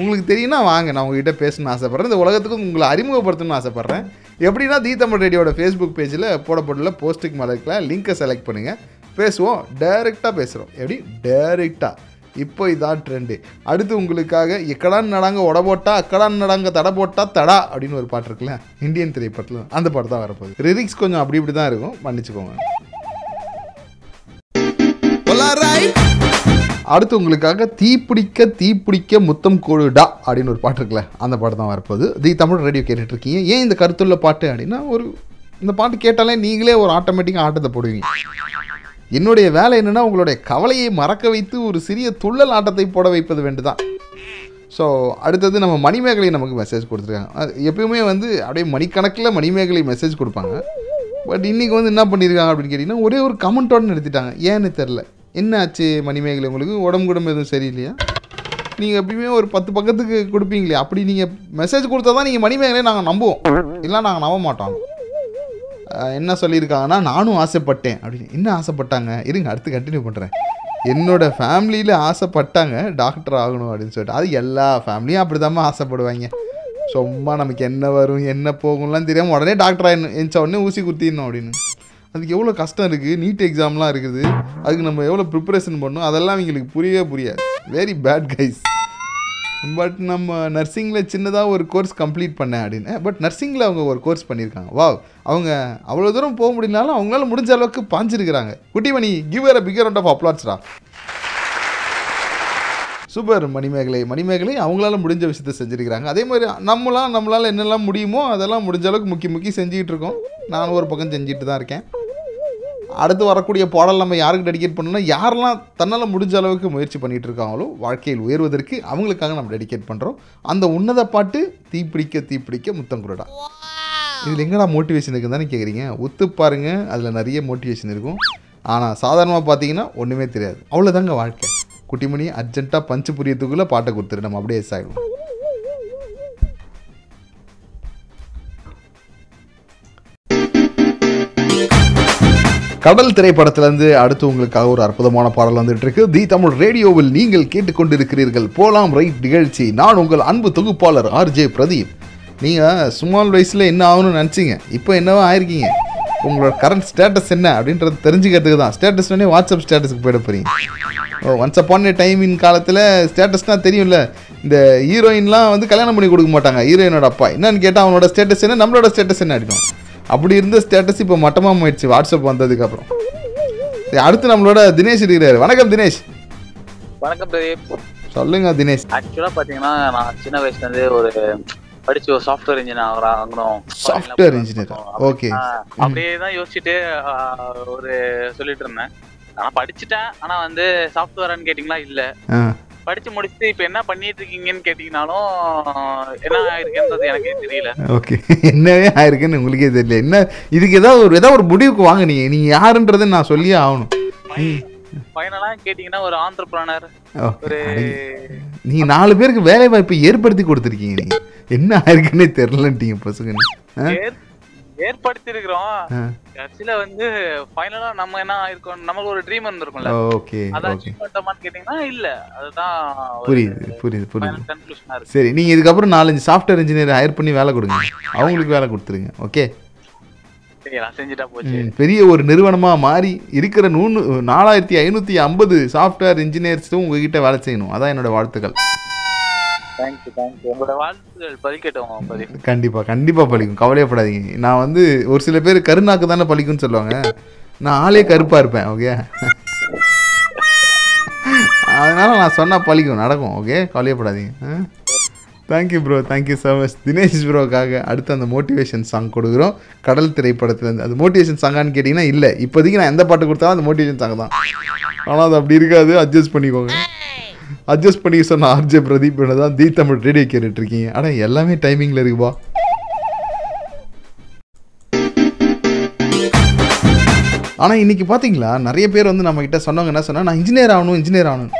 உங்களுக்கு தெரியும்னா வாங்க, நான் உங்ககிட்ட பேசணும்னு ஆசைப்பட்றேன். இந்த உலகத்துக்கும் உங்களை அறிமுகப்படுத்தணும்னு ஆசைப்பட்றேன். எப்படின்னா தி தமிழ் ரேடியோட ஃபேஸ்புக் பேஜில் போடப்பட்டுள்ள போஸ்ட்டுக்கு மேலே இருக்கல லிங்க்கை செலக்ட் பண்ணுங்கள். பேசுவோம், டைரெக்டாக பேசுகிறோம். எப்படி? டைரெக்டாக. இப்போ இதான் ட்ரெண்டு. அடுத்து உங்களுக்காக எக்கடான்னு நடாங்க உட போட்டா, அக்கடான்னு நடாங்க தடை போட்டா தடா அப்படின்னு ஒரு பாட்டு இருக்குல்ல இந்தியன் திரைப்படத்தில், அந்த பாட்டு தான் வரப்போகுது. லிரிக்ஸ் கொஞ்சம் அப்படி இப்படி தான் இருக்கும், மன்னிச்சுக்கோங்க. அடுத்து உங்களுக்காக தீப்பிடிக்க தீப்பிடிக்க முத்தம் கோடுடா அப்படின்னு ஒரு பாட்டு இருக்குல்ல, அந்த பாட்டு தான் வரப்போகுது. தி தமிழ் ரேடியோ கேட்டுட்ருக்கீங்க. ஏன் இந்த கருத்துள்ள பாட்டு அப்படின்னா, ஒரு இந்த பாட்டு கேட்டாலே நீங்களே ஒரு ஆட்டோமேட்டிக்காக ஆட்டத்தை போடுவீங்க. என்னுடைய வேலை என்னென்னா உங்களுடைய கவலையை மறக்க வைத்து ஒரு சிறிய துள்ளல் ஆட்டத்தை போட வைப்பது வேண்டுதான். ஸோ அடுத்தது நம்ம மணிமேகலை நமக்கு மெசேஜ் கொடுத்துருக்காங்க. எப்பயுமே வந்து அப்படியே மணிக்கணக்கில் மணிமேகலை மெசேஜ் கொடுப்பாங்க. பட் இன்றைக்கி வந்து என்ன பண்ணியிருக்காங்க அப்படின்னு கேட்டிங்கன்னா, ஒரே ஒரு கமெண்டோடு நிறுத்திட்டாங்க. ஏன்னு தெரில, என்ன ஆச்சு மணிமேகலை உங்களுக்கு, உடம்பு கூடம் எதுவும் சரியில்லையா? நீங்கள் எப்பயுமே ஒரு பத்து பக்கத்துக்கு கொடுப்பீங்களே, அப்படி நீங்கள் மெசேஜ் கொடுத்தா தான் நீங்கள் மணிமேகலையை நாங்கள் நம்புவோம், இல்லை நாங்கள் நம்ப மாட்டோம். என்ன சொல்லியிருக்காங்கன்னா, நானும் ஆசைப்பட்டேன் அப்படின்னு. என்ன ஆசைப்பட்டாங்க? இருங்க அடுத்து கண்டினியூ பண்ணுறேன். என்னோடய ஃபேமிலியில் ஆசைப்பட்டாங்க டாக்டர் ஆகணும் அப்படின்னு சொல்லிட்டு. அது எல்லா ஃபேமிலியும் அப்படி தான் ஆசைப்படுவாங்க. சும்மா நமக்கு என்ன வரும் என்ன போகும்லாம் தெரியாமல் உடனே டாக்டர் ஆகிடணும், எந்த உடனே ஊசி குத்திடணும் அப்படின்னு. அதுக்கு எவ்வளோ கஷ்டம் இருக்குது, நீட் எக்ஸாம்லாம் இருக்குது, அதுக்கு நம்ம எவ்வளோ ப்ரிப்பரேஷன் பண்ணணும், அதெல்லாம் இவங்களுக்கு புரியவே புரியாது. Very bad guys. பட் நம்ம நர்சிங்கில் சின்னதாக ஒரு கோர்ஸ் கம்ப்ளீட் பண்ணேன் அப்படின்னு. பட் நர்சிங்கில் அவங்க ஒரு கோர்ஸ் பண்ணியிருக்காங்க. வாவ், அவங்க அவ்வளோ தூரம் போக முடியலனாலும் அவங்களால முடிஞ்ச அளவுக்கு பாஞ்சிருக்கிறாங்க. குட்டி Mani give a bigger round of அப்ளாட்ஸ்டா. சூப்பர் மணிமேகலை மணிமேகலை அவங்களால முடிஞ்ச விஷயத்த செஞ்சுருக்கிறாங்க. அதே மாதிரி நம்மளாம் நம்மளால் என்னெல்லாம் முடியுமோ அதெல்லாம் முடிஞ்ச அளவுக்கு முக்கிய முக்கிய செஞ்சுக்கிட்டு இருக்கோம். நானும் ஒரு பக்கம் செஞ்சுட்டு தான் இருக்கேன். அடுத்து வரக்கூடிய பாடல் நம்ம யாருக்கு டெடிகேட் பண்ணணும்னா, யாரெல்லாம் தன்னால் முடிஞ்ச அளவுக்கு முயற்சி பண்ணிகிட்டு இருக்காங்களோ வாழ்க்கையில் உயர்வதற்கு அவங்களுக்காக நம்ம டெடிகேட் பண்ணுறோம். அந்த உன்னத பாட்டு தீப்பிடிக்க தீப்பிடிக்க முத்தங்குருடா. இதில் எங்கடா மோட்டிவேஷன் இருக்குன்னு தானே கேட்குறீங்க. ஒத்து பாருங்கள், அதில் நிறைய மோட்டிவேஷன் இருக்கும். ஆனால் சாதாரணமாக பார்த்தீங்கன்னா ஒன்றுமே தெரியாது. அவ்வளோதாங்க வாழ்க்கை. குட்டிமணி அர்ஜென்ட்டாக பஞ்சு புரியத்துக்குள்ளே பாட்டை கொடுத்துரு, நம்ம அப்படியே எஸ் ஆகிடும். கடல் திரைப்படத்திலிருந்து அடுத்து உங்களுக்காக ஒரு அற்புதமான பாடல் வந்துட்டு இருக்கு. தி தமிழ் ரேடியோவில் நீங்கள் கேட்டுக்கொண்டிருக்கிறீர்கள் போலாம் ரைட் நிகழ்ச்சி. நான் உங்கள் அன்பு தொகுப்பாளர் ஆர்ஜே பிரதீப். நீங்கள் ஸ்மால் வயசில் என்ன ஆகணும்னு நினச்சிங்க, இப்போ என்னவா ஆயிருக்கீங்க, உங்களோட கரண்ட் ஸ்டேட்டஸ் என்ன அப்படின்றது தெரிஞ்சுக்கிறதுக்கு தான். ஸ்டேட்டஸ்னே வாட்ஸ்அப் ஸ்டேட்டஸுக்கு போய்ட்டு போகிறீங்க. Once upon a time in காலத்தில் ஸ்டேட்டஸ்னால் தெரியும்ல, இந்த ஹீரோயின்லாம் வந்து கல்யாணம் பண்ணி கொடுக்க மாட்டாங்க. ஹீரோயினோட அப்பா என்னன்னு கேட்டால் அவனோட ஸ்டேட்டஸ் என்ன, நம்மளோட ஸ்டேட்டஸ் என்ன அடிக்கும். அப்படி இருந்த ஸ்டேட்டஸ் இப்போ மட்டமாக ஆயிடுச்சு வாட்ஸ்அப் வந்ததுக்கப்புறம். அடுத்து நம்மளோட தினேஷ் இருக்கிறாரு. வணக்கம் தினேஷ். வணக்கம் பிரதீப். சொல்லுங்க தினேஷ். ஆக்சுவலாக பார்த்தீங்கன்னா நான் சின்ன வயசுலேருந்து ஒரு படிச்சு ஒரு சாஃப்ட்வேர் இன்ஜினியர் ஆகணும் சாஃப்ட்வேர் இன்ஜினியர் ஓகே அப்படியே தான் யோசிச்சுட்டு ஒரு சொல்லிட்டு இருந்தேன். நான் படிச்சுட்டேன், ஆனால் வந்து சாஃப்ட்வேரான்னு கேட்டிங்களா இல்லை. படிச்சு முடிச்சுட்டு இப்போ என்ன பண்ணிட்டு இருக்கீங்கன்னு கேட்டிங்கனாலும் என்ன ஆயிருக்குன்றது எனக்கே தெரியல. ஓகே, என்னவே ஆயிருக்குன்னு உங்களுக்கே தெரியல. என்ன இதுக்கு ஏதாவது ஒரு ஏதாவது ஒரு முடிவுக்கு வாங்க. நீங்கள் நீங்கள் யாருன்றதை நான் சொல்லியே ஆகணும். ஃபைனலாக கேட்டிங்கன்னா ஒரு ஆந்திரப்ரனர். ஒரு நீங்கள் நாலு பேருக்கு வேலை வாய்ப்பை ஏற்படுத்தி கொடுத்துருக்கீங்க. நீங்கள் என்ன ஆயிருக்குன்னே தெரியலன்ட்டீங்க பசங்க. ஏற்படுத்திருக்கிறோம். கடைசியில வந்து ஃபைனலா நம்ம என்ன ஆயிருக்கோம், நமக்கு ஒரு ட்ரீம் இருந்திருக்கும்ல. ஓகே, அத அச்சீவ் பண்ணோமா கேட்டிங்கன்னா இல்ல. அதுதான் புரியுது புரியுது புரியுது கன்க்ளூஷனா இருக்கு. சரி, நீங்க இதுக்கு அப்புறம் நாலஞ்சு சாஃப்ட்வேர் இன்ஜினியர் ஹையர் பண்ணி வேலை கொடுங்க, அவங்களுக்கு வேலை கொடுத்துருங்க. ஓகே, சரியா செஞ்சிட்டா போச்சு. பெரிய ஒரு நிறுவனமா மாறி இருக்கிற நாலாயிரத்தி ஐநூத்தி ஐம்பது சாஃப்ட்வேர் இன்ஜினியர்ஸும் உங்ககிட்ட வேலை செய்யணும். அதான் என்னோட வாழ்த்துக்கள். கண்டிப்பா கண்டிப்பா பழிக்கும், கவலையப்படாதீங்க. நான் வந்து ஒரு சில பேர் கருணாக்கு தானே பழிக்கும்னு சொல்லுவாங்க, நான் ஆளே கருப்பா இருப்பேன். ஓகே, அதனால நான் சொன்னா பழிக்கும், நடக்கும். ஓகே, கவலையப்படாதீங்க. Thank you bro, thank you so much Dinesh ப்ரோக்காக. அடுத்து அந்த மோட்டிவேஷன் சாங் கொடுக்குறோம், கடல் திரைப்படத்துலேருந்து. அது மோட்டிவேஷன் சாங்கான்னு கேட்டிங்கன்னா இல்லை, இப்போதைக்கு நான் எந்த பாட்டு கொடுத்தாலும் அந்த மோட்டிவேஷன் சாங் தான். ஆனால் அது அப்படி இருக்காது, அட்ஜஸ்ட் பண்ணிக்கோங்க. அட்ஜஸ்ட் பண்ணி சொன்ன ஆர்ஜே பிரதீப் தான் தி தமிழ் ரேடியோ கேட்டுட்ருக்கீங்க. ஆனால் எல்லாமே டைமிங்கில் இருக்குப்பா. ஆனால் இன்றைக்கி பார்த்தீங்களா, நிறைய பேர் வந்து நம்மக்கிட்ட சொன்னவங்க என்ன சொன்னால், நான் இன்ஜினியர் ஆகணும் இன்ஜினியர் ஆகணும்.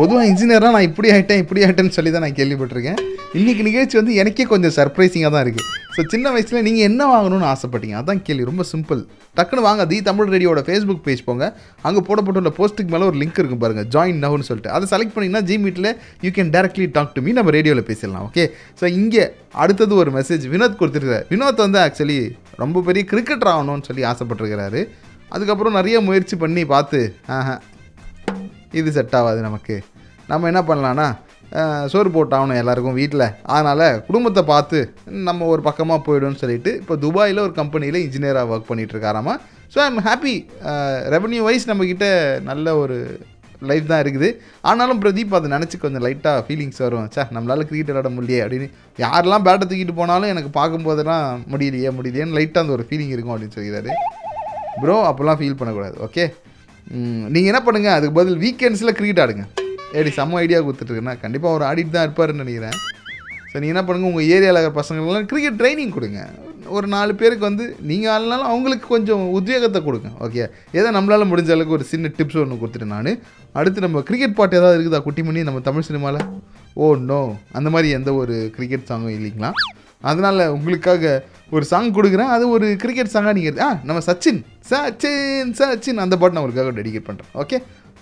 பொதுவாக இன்ஜினியர்லாம் நான் இப்படி ஆகிட்டேன் இப்படி ஆகிட்டேன்னு சொல்லி தான் நான் கேள்விப்பட்டிருக்கேன். இன்றைக்கி நிகழ்ச்சி வந்து எனக்கே கொஞ்சம் சர்ப்ரைசிங்காக தான் இருக்குது. ஸோ சின்ன வயசில் நீங்கள் என்ன வாங்கணும்னு ஆசைப்பட்டீங்க, அதான் கேள்வி. ரொம்ப சிம்பிள், டக்குன்னு வாங்க தி தமிழ் ரேடியோட ஃபேஸ்புக் பேஜ் போங்க. அங்கே போடப்பட்டுள்ள போஸ்ட்டுக்கு மேலே ஒரு லிங்க் இருக்கும் பாருங்கள், ஜாயின் நவுன்னு சொல்லிட்டு. அதை செலக்ட் பண்ணிங்கன்னா ஜி மீட்டில் you can directly talk to me, நம்ம ரேடியோவில் பேசிடலாம். ஓகே, ஸோ இங்கே அடுத்தது ஒரு மெசேஜ் வினோத் கொடுத்துருக்காரு. வினோத் வந்து ஆக்சுவலி ரொம்ப பெரிய கிரிக்கெட்டர் ஆகணும்னு சொல்லி ஆசைப்பட்டுருக்கிறாரு. அதுக்கப்புறம் நிறைய முயற்சி பண்ணி பார்த்து ஆஹா இது செட் ஆகாது நமக்கு, நம்ம என்ன பண்ணலான்னா சோறு போட்டாகணும் எல்லாருக்கும் வீட்டில், அதனால் குடும்பத்தை பார்த்து நம்ம ஒரு பக்கமாக போய்டும்னு சொல்லிட்டு இப்போ துபாயில் ஒரு கம்பெனியில் இன்ஜினியராக ஒர்க் பண்ணிகிட்ருக்காராமா. So I am happy, revenue wise நம்மக்கிட்ட நல்ல ஒரு லைஃப் தான் இருக்குது. ஆனாலும் பிரதீப் அதை நினச்சி கொஞ்சம் லைட்டாக ஃபீலிங்ஸ் வரும், சே நம்மளால் கிரிக்கெட் விளாட முடியலையே அப்படின்னு. யாரெல்லாம் பேட்டை தூக்கிட்டு போனாலும் எனக்கு பார்க்கும்போதெல்லாம் முடியலையே முடியலையேன்னு லைட்டாக அந்த ஒரு ஃபீலிங் இருக்கும் அப்படின்னு சொல்லிக்கிறாரு. ப்ரோ, அப்போல்லாம் ஃபீல் பண்ணக்கூடாது. ஓகே, நீங்கள் என்ன பண்ணுங்கள், அதுக்கு பதில் வீக்கெண்ட்ஸில் கிரிக்கெட் ஆடுங்க. ஏடி செம்ம ஐடியா கொடுத்துட்ருக்குண்ணா, கண்டிப்பாக ஒரு ஆடிட்டு தான் இருப்பாருன்னு நினைக்கிறேன். ஸோ நீங்கள் என்ன பண்ணுங்கள், உங்கள் ஏரியாவில் இருக்கிற பசங்களெலாம் கிரிக்கெட் ட்ரைனிங் கொடுங்க. ஒரு நாலு பேருக்கு வந்து நீங்கள் ஆளுனாலும் அவங்களுக்கு கொஞ்சம் உத்வேகத்தை கொடுங்க. ஓகே, ஏதோ நம்மளால் முடிஞ்ச அளவுக்கு ஒரு சின்ன டிப்ஸ் ஒன்று கொடுத்துட்டேன் நான். அடுத்து நம்ம கிரிக்கெட் பாட்டு ஏதாவது இருக்குதா குட்டிமணி நம்ம தமிழ் சினிமாவில்? ஓ நோ, அந்த மாதிரி எந்த ஒரு கிரிக்கெட் சாங்கும் இல்லைங்களா? அதனால் உங்களுக்காக ஒரு சாங் கொடுக்குறேன், அது ஒரு கிரிக்கெட் சாங்காக நீங்கள் ஆ நம்ம சச்சின் சச்சின் சச்சின் அந்த பாட்டு நான் உங்களுக்காக டெடிகேட் பண்ணுறேன். ஓகே,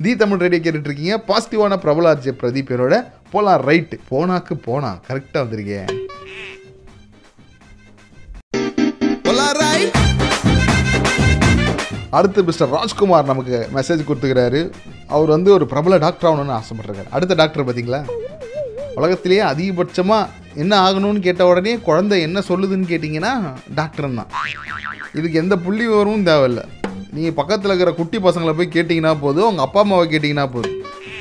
தி தமிழ் ரேடியோ கேட்டுட்ருக்கீங்க. பாசிட்டிவான பிரபல ஆர்ஜே பிரதீப் என்னோட போலாம் ரைட்டு. போனாக்கு போனா கரெக்டாக வந்திருக்கேன். அடுத்து மிஸ்டர் ராஜ்குமார் நமக்கு மெசேஜ் கொடுத்துக்கிறாரு. அவர் வந்து ஒரு பிரபல டாக்டர் ஆகணும்னு ஆசைப்பட்டிருக்காரு. அடுத்த டாக்டர் பார்த்தீங்களா, உலகத்திலேயே அதிகபட்சமாக என்ன ஆகணும்னு கேட்ட உடனே குழந்தை என்ன சொல்லுதுன்னு கேட்டிங்கன்னா டாக்டர்னா. இதுக்கு எந்த புள்ளி விவரமும் தேவையில்லை. நீங்கள் பக்கத்தில் இருக்கிற குட்டி பசங்களை போய் கேட்டிங்கன்னா போதும், அவங்க அப்பா அம்மாவை கேட்டிங்கன்னா போதும்,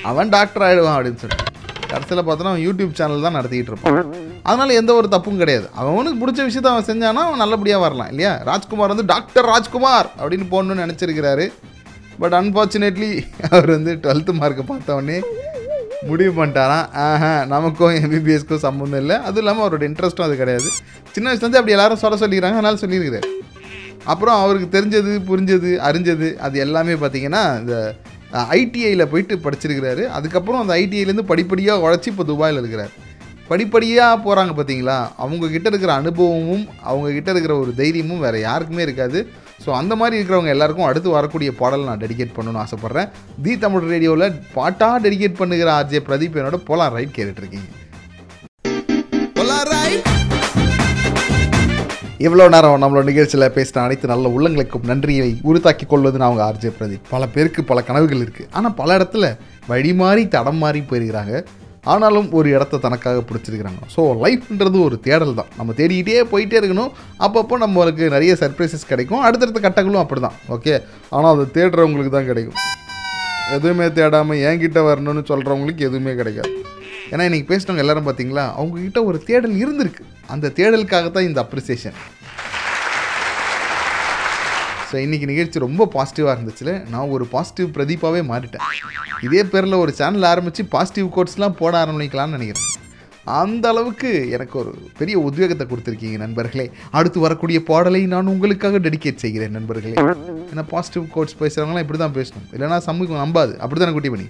அவன் டாக்டர் ஆகிடுவான் அப்படின்னு சொல்லிட்டு. கடைசியில் பார்த்தோன்னா அவன் யூடியூப் சேனல் தான் நடத்திக்கிட்டு இருப்பான். அதனால எந்த ஒரு தப்பும் கிடையாது. அவனுக்கு பிடிச்ச விஷயத்த அவன் செஞ்சானா அவன் நல்லபடியாக வரலாம் இல்லையா. ராஜ்குமார் வந்து டாக்டர் ராஜ்குமார் அப்படின்னு போகணுன்னு நினச்சிருக்கிறாரு. பட் அன்ஃபார்ச்சுனேட்லி அவர் வந்து டுவெல்த்து மார்க்கை பார்த்தவொடனே முடிவு பண்ணிட்டாராம், ஆஹா நமக்கும் எம்பிபிஎஸ்க்கும் சம்மந்தம் இல்லை, அதுவும் இல்லாமல் அவரோட இன்ட்ரெஸ்ட்டும் அது கிடையாது. சின்ன வயசுலேருந்து அப்படி எல்லாரும் சொல்ல சொல்லிக்கிறாங்க, அதனால சொல்லியிருக்கிறார். அப்புறம் அவருக்கு தெரிஞ்சது புரிஞ்சது அறிஞ்சது அது எல்லாமே பார்த்திங்கன்னா இந்த ஐடிஐயில் போயிட்டு படிச்சிருக்கிறாரு. அதுக்கப்புறம் அந்த ஐடிஐலேருந்து படிப்படியாக உழைச்சி இப்போ துபாயில் இருக்கிறார். படிப்படியாக போகிறாங்க பார்த்திங்களா. அவங்கக்கிட்ட இருக்கிற அனுபவமும் அவங்கக்கிட்ட இருக்கிற ஒரு தைரியமும் வேறு யாருக்குமே இருக்காது. ஸோ அந்த மாதிரி இருக்கிறவங்க எல்லாேருக்கும் அடுத்து வரக்கூடிய பாடல் நான் டெடிகேட் பண்ணணும்னு ஆசைப்பட்றேன். தி தமிழ் ரேடியோவில் பாட்டாக டெடிகேட் பண்ணுகிற ஆர்ஜே பிரதீப் என்னோட போலாம் ரைட் கேட்டுட்ருக்கீங்க. இவ்வளோ நேரம் நம்மளோட நிகழ்ச்சியில் பேசின அனைத்து நல்ல உள்ளங்களுக்கும் நன்றியை உறுத்தாக்கி கொள்வது நான் அவங்க ஆர்ஜே பிரதீப். பல பேருக்கு பல கனவுகள் இருக்குது, ஆனால் பல இடத்துல வழி மாறி தடம் மாறி போயிருக்கிறாங்க. ஆனாலும் ஒரு இடத்த தனக்காக பிடிச்சிருக்கிறாங்க. ஸோ லைஃப்ன்றது ஒரு தேடல் தான், நம்ம தேடிக்கிட்டே போயிட்டே இருக்கணும். அப்பப்போ நம்மளுக்கு நிறைய சர்ப்ரைசஸ் கிடைக்கும். அடுத்தடுத்த கட்டங்களும் அப்படி தான் ஓகே. ஆனால் அதை தேடுறவங்களுக்கு தான் கிடைக்கும். எதுவுமே தேடாமல் என்கிட்ட வரணும்னு சொல்கிறவங்களுக்கு எதுவுமே கிடைக்காது. ஏன்னா இன்றைக்கி பேசினவங்க எல்லோரும் பார்த்திங்களா, அவங்கக்கிட்ட ஒரு தேடல் இருந்திருக்கு. அந்த தேடலுக்காகத்தான் இந்த அப்ரிசியேஷன். ஸோ இன்றைக்கி நிகழ்ச்சி ரொம்ப பாசிட்டிவாக இருந்துச்சுல. நான் ஒரு பாசிட்டிவ் பிரதீப்பாகவே மாறிட்டேன். இதே பேரில் ஒரு சேனல் ஆரம்பித்து பாசிட்டிவ் கோட்ஸ்லாம் போட ஆரம்பிக்கலாம்னு நினைக்கிறேன். அந்த அளவுக்கு எனக்கு ஒரு பெரிய உத்வேகத்தை கொடுத்துருக்கீங்க நண்பர்களே. அடுத்து வரக்கூடிய பாடலை நான் உங்களுக்காக டெடிகேட் செய்கிறேன் நண்பர்களே. ஏன்னா பாசிட்டிவ் கோட்ஸ் பேசுகிறவங்களாம் இப்படி தான் பேசணும், இல்லைனா சமூகம் நம்பாது. அப்படி தானே குட்டி பண்ணி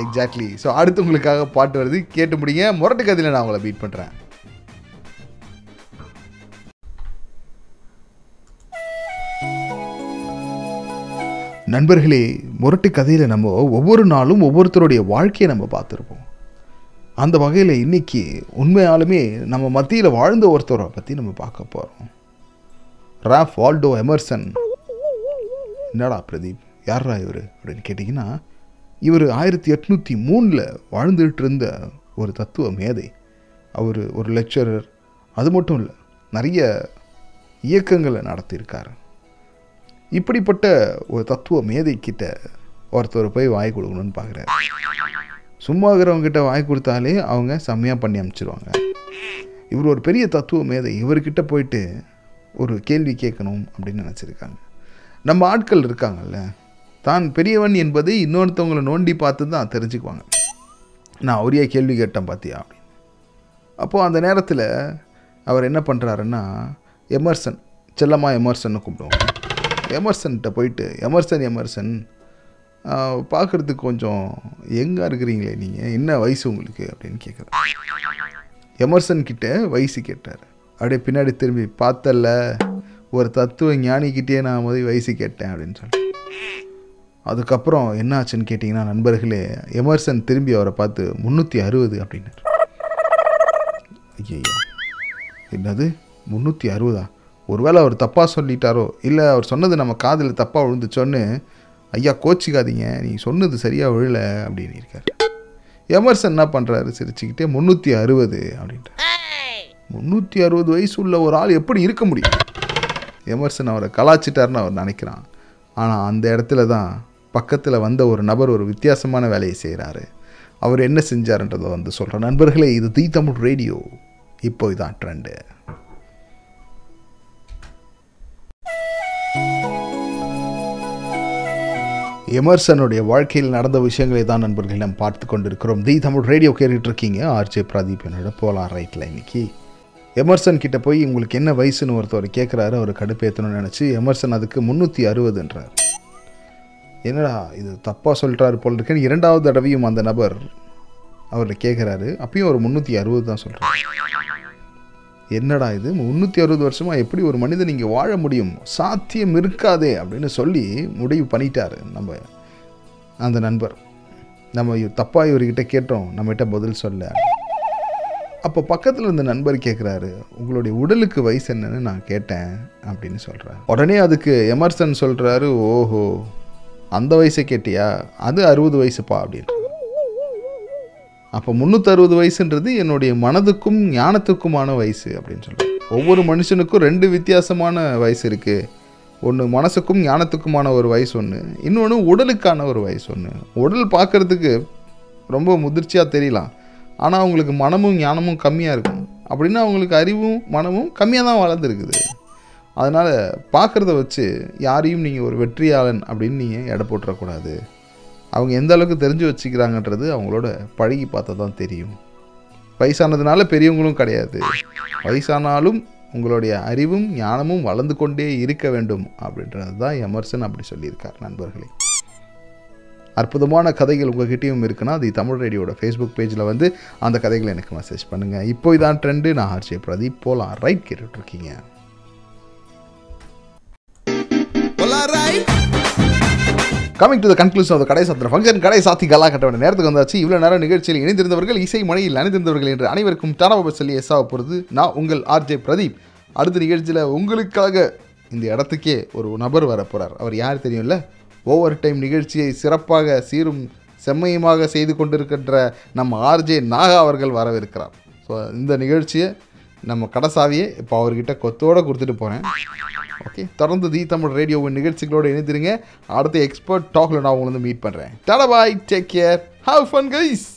எக்ஸாக்ட்லி. ஸோ அடுத்து உங்களுக்காக பாட்டு வருது, கேட்டு முடிங்க. முரட்டு கதையில் நான் உங்களை பீட் பண்ணுறேன். நண்பர்களே, முரட்டு கதையில் நம்ம ஒவ்வொரு நாளும் ஒவ்வொருத்தருடைய வாழ்க்கையை நம்ம பார்த்துருப்போம். அந்த வகையில் இன்றைக்கி உண்மையாலுமே நம்ம மத்தியில் வாழ்ந்த ஒருத்தரை பற்றி நம்ம பார்க்க போகிறோம். Ralph Waldo Emerson. என்னடா பிரதீப் யாரா இவர் அப்படின்னு கேட்டிங்கன்னா, இவர் ஆயிரத்தி எட்நூற்றி மூணில் வாழ்ந்துகிட்டு இருந்த ஒரு தத்துவ மேதை. அவர் ஒரு லெக்சரர். அது மட்டும் இல்லை, நிறைய இயக்கங்களை நடத்தியிருக்கார். இப்படிப்பட்ட ஒரு தத்துவ மேதைக்கிட்ட ஒருத்தர் போய் வாய் கொடுக்கணும்னு பார்க்குறாரு. சும்மா இருக்கிறவங்ககிட்ட வாய் கொடுத்தாலே அவங்க செம்மையாக பண்ணி அனுப்பிச்சிடுவாங்க. இவர் ஒரு பெரிய தத்துவ மேதை, இவர்கிட்ட போயிட்டு ஒரு கேள்வி கேட்கணும் அப்படின்னு நினச்சிருக்காங்க. நம்ம ஆட்கள் இருக்காங்கல்ல, தான் பெரியவன் என்பதை இன்னொருத்தவங்களை நோண்டி பார்த்து தான் தெரிஞ்சுக்குவாங்க. நான் ஒரே கேள்வி கேட்டேன் பார்த்தியா அப்படின்னு. அப்போது அந்த நேரத்தில் அவர் என்ன பண்ணுறாருன்னா, எமர்சன், செல்லம்மா எமர்சன்னு கூப்பிடுவாங்க, எமர்சன்கிட்ட போயிட்டு எமர்சன் எமர்சன் பார்க்குறதுக்கு கொஞ்சம் எங்கே இருக்கிறீங்களே நீங்கள், என்ன வயசு உங்களுக்கு அப்படின்னு கேட்குறாரு. எமர்சன் கிட்டே வயசு கேட்டார். அப்படியே பின்னாடி திரும்பி பார்த்தல ஒரு தத்துவ ஞானிக்கிட்டே நான் முதல் வயசு கேட்டேன் அப்படின்னு சொல்லி. அதுக்கப்புறம் என்ன ஆச்சுன்னு கேட்டிங்கன்னா நண்பர்களே, எமர்சன் திரும்பி அவரை பார்த்து முந்நூற்றி அறுபது அப்படின்னாரு. ஐயோ என்னது முந்நூற்றி அறுபதா? ஒருவேளை அவர் தப்பாக சொல்லிட்டாரோ, இல்லை அவர் சொன்னது நம்ம காதில் தப்பாக விழுந்துச்சோன்னு. ஐயா கோச்சிக்காதீங்க, நீங்கள் சொன்னது சரியாக விழலை அப்படின்னு இருக்கார். எமர்சன் என்ன பண்ணுறாரு, சிரிச்சுக்கிட்டே முந்நூற்றி அறுபது அப்படின்ட்டு. முந்நூற்றி அறுபது வயசு உள்ள ஒரு ஆள் எப்படி இருக்க முடியும்? எமர்சன் அவரை கலாச்சிட்டார்னு அவர் நினைக்கிறான். ஆனால் அந்த இடத்துல தான் பக்கத்தில் வந்த ஒரு நபர் ஒரு வித்தியாசமான வேலையை செய்கிறாரு. அவர் என்ன செஞ்சாருன்றதை வந்து சொல்கிறார். நண்பர்களே, இது தி தமிழ் ரேடியோ, இப்போ இதான் ட்ரெண்டு. எமர்சனுடைய வாழ்க்கையில் நடந்த விஷயங்களை தான் நண்பர்கள் நம்ம பார்த்து கொண்டு இருக்கிறோம். தி தமிழ் ரேடியோ கேட்டுட்ருக்கீங்க. ஆர்ஜே பிரதீப் என்னோட போலாம் ரைட்டில். இன்றைக்கி எமர்சன் கிட்டே போய் உங்களுக்கு என்ன வயசுன்னு ஒருத்தர் கேட்குறாரு. அவர் கடுப்பேற்றணும்னு நினச்சி எமர்சன் அதுக்கு முந்நூற்றி அறுபதுன்றார். என்னடா இது தப்பாக சொல்கிறாரு போல் இருக்கேன்னு இரண்டாவது தடவையும் அந்த நபர் அவர்கிட்ட கேட்குறாரு. அப்பயும் ஒரு முந்நூற்றி அறுபது தான் சொல்கிறார். என்னடா இது முந்நூற்றி அறுபது வருஷமாக எப்படி ஒரு மனிதன் இங்கே வாழ முடியும், சாத்தியம் இருக்காதே அப்படின்னு சொல்லி முடிவு பண்ணிட்டார் நம்ம அந்த நண்பர். நம்ம தப்பாக இவர்கிட்ட கேட்டோம், நம்மகிட்ட பதில் சொல்ல. அப்போ பக்கத்தில் இருந்த நண்பர் கேட்குறாரு, உங்களுடைய உடலுக்கு வயசு என்னன்னு நான் கேட்டேன் அப்படின்னு சொல்கிறார். உடனே அதுக்கு எமர்சன் சொல்கிறாரு, ஓஹோ அந்த வயசை கேட்டியா, அது அறுபது வயசுப்பா அப்படின்னு. அப்போ முந்நூற்றி அறுபது வயசுன்றது என்னுடைய மனதுக்கும் ஞானத்துக்குமான வயசு அப்படின்னு சொல்கிறேன். ஒவ்வொரு மனுஷனுக்கும் ரெண்டு வித்தியாசமான வயசு இருக்குது. ஒன்று மனசுக்கும் ஞானத்துக்குமான ஒரு வயசு ஒன்று, இன்னொன்று உடலுக்கான ஒரு வயசு ஒன்று. உடல் பார்க்குறதுக்கு ரொம்ப முதிர்ச்சியாக தெரியலாம், ஆனால் அவங்களுக்கு மனமும் ஞானமும் கம்மியாக இருக்கும். அப்படின்னா அவங்களுக்கு அறிவும் மனமும் கம்மியாக தான் வளர்ந்துருக்குது. அதனால் பார்க்குறத வச்சு யாரையும் நீங்கள் ஒரு வெற்றியாளன் அப்படின்னு நீங்கள் எடை போட்டுறக்கூடாது. அவங்க எந்த அளவுக்கு தெரிஞ்சு வச்சுக்கிறாங்கன்றது அவங்களோட பழகி பார்த்தா தான் தெரியும். வயசானதுனால பெரியவங்களும் கிடையாது, வயசானாலும் உங்களுடைய அறிவும் ஞானமும் வளர்ந்து கொண்டே இருக்க வேண்டும் அப்படின்றது தான் எமர்சன் அப்படி சொல்லியிருக்கார். நண்பர்களே, அற்புதமான கதைகள் உங்கள்கிட்டையும் இருக்குன்னா அது தமிழ் ரேடியோட ஃபேஸ்புக் பேஜில் வந்து அந்த கதைகளை எனக்கு மெசேஜ் பண்ணுங்கள். இப்போ இதான் ட்ரெண்டு. நான் ஆர்ஜே பிரதீப். போகலாம் ரைட் கேட்டுட்ருக்கீங்க. Coming to the conclusion of the கடை சாத்திர ஃபங்க்ஷன். கடை சாத்தி கலா கட்ட வேண்டிய நேரத்துக்கு வந்தாச்சு. இவ்வளோ நேரம் நிகழ்ச்சியில் இணைந்திருந்தவர்கள், இசை மனையில் அணிந்திருந்தவர்கள் என்று அனைவருக்கும் டாடாபா சொல்லி எஸ்ஸாக போகிறது நான் உங்கள் ஆர்ஜே பிரதீப். அடுத்த நிகழ்ச்சியில் உங்களுக்காக இந்த இடத்துக்கே ஒரு நபர் வர போகிறார். அவர் யார் தெரியும்ல? ஓவர் டைம் நிகழ்ச்சியை சிறப்பாக சீரும் செம்மையுமாக செய்து கொண்டிருக்கின்ற நம்ம ஆர்ஜே நாகா அவர்கள் வரவிருக்கிறார். ஸோ இந்த நிகழ்ச்சியை நம்ம கடைசாவியே இப்போ அவர்கிட்ட கொத்தோடு கொடுத்துட்டு போகிறேன். ஓகே, தொடர்ந்து தி தமிழ் ரேடியோவின் நிகழ்ச்சிகளோடு இணைந்திருங்க. அடுத்த எக்ஸ்பர்ட் டாக்ல நான் உங்களை வந்து மீட் பண்ணுறேன். Tata bye, take care, have fun guys.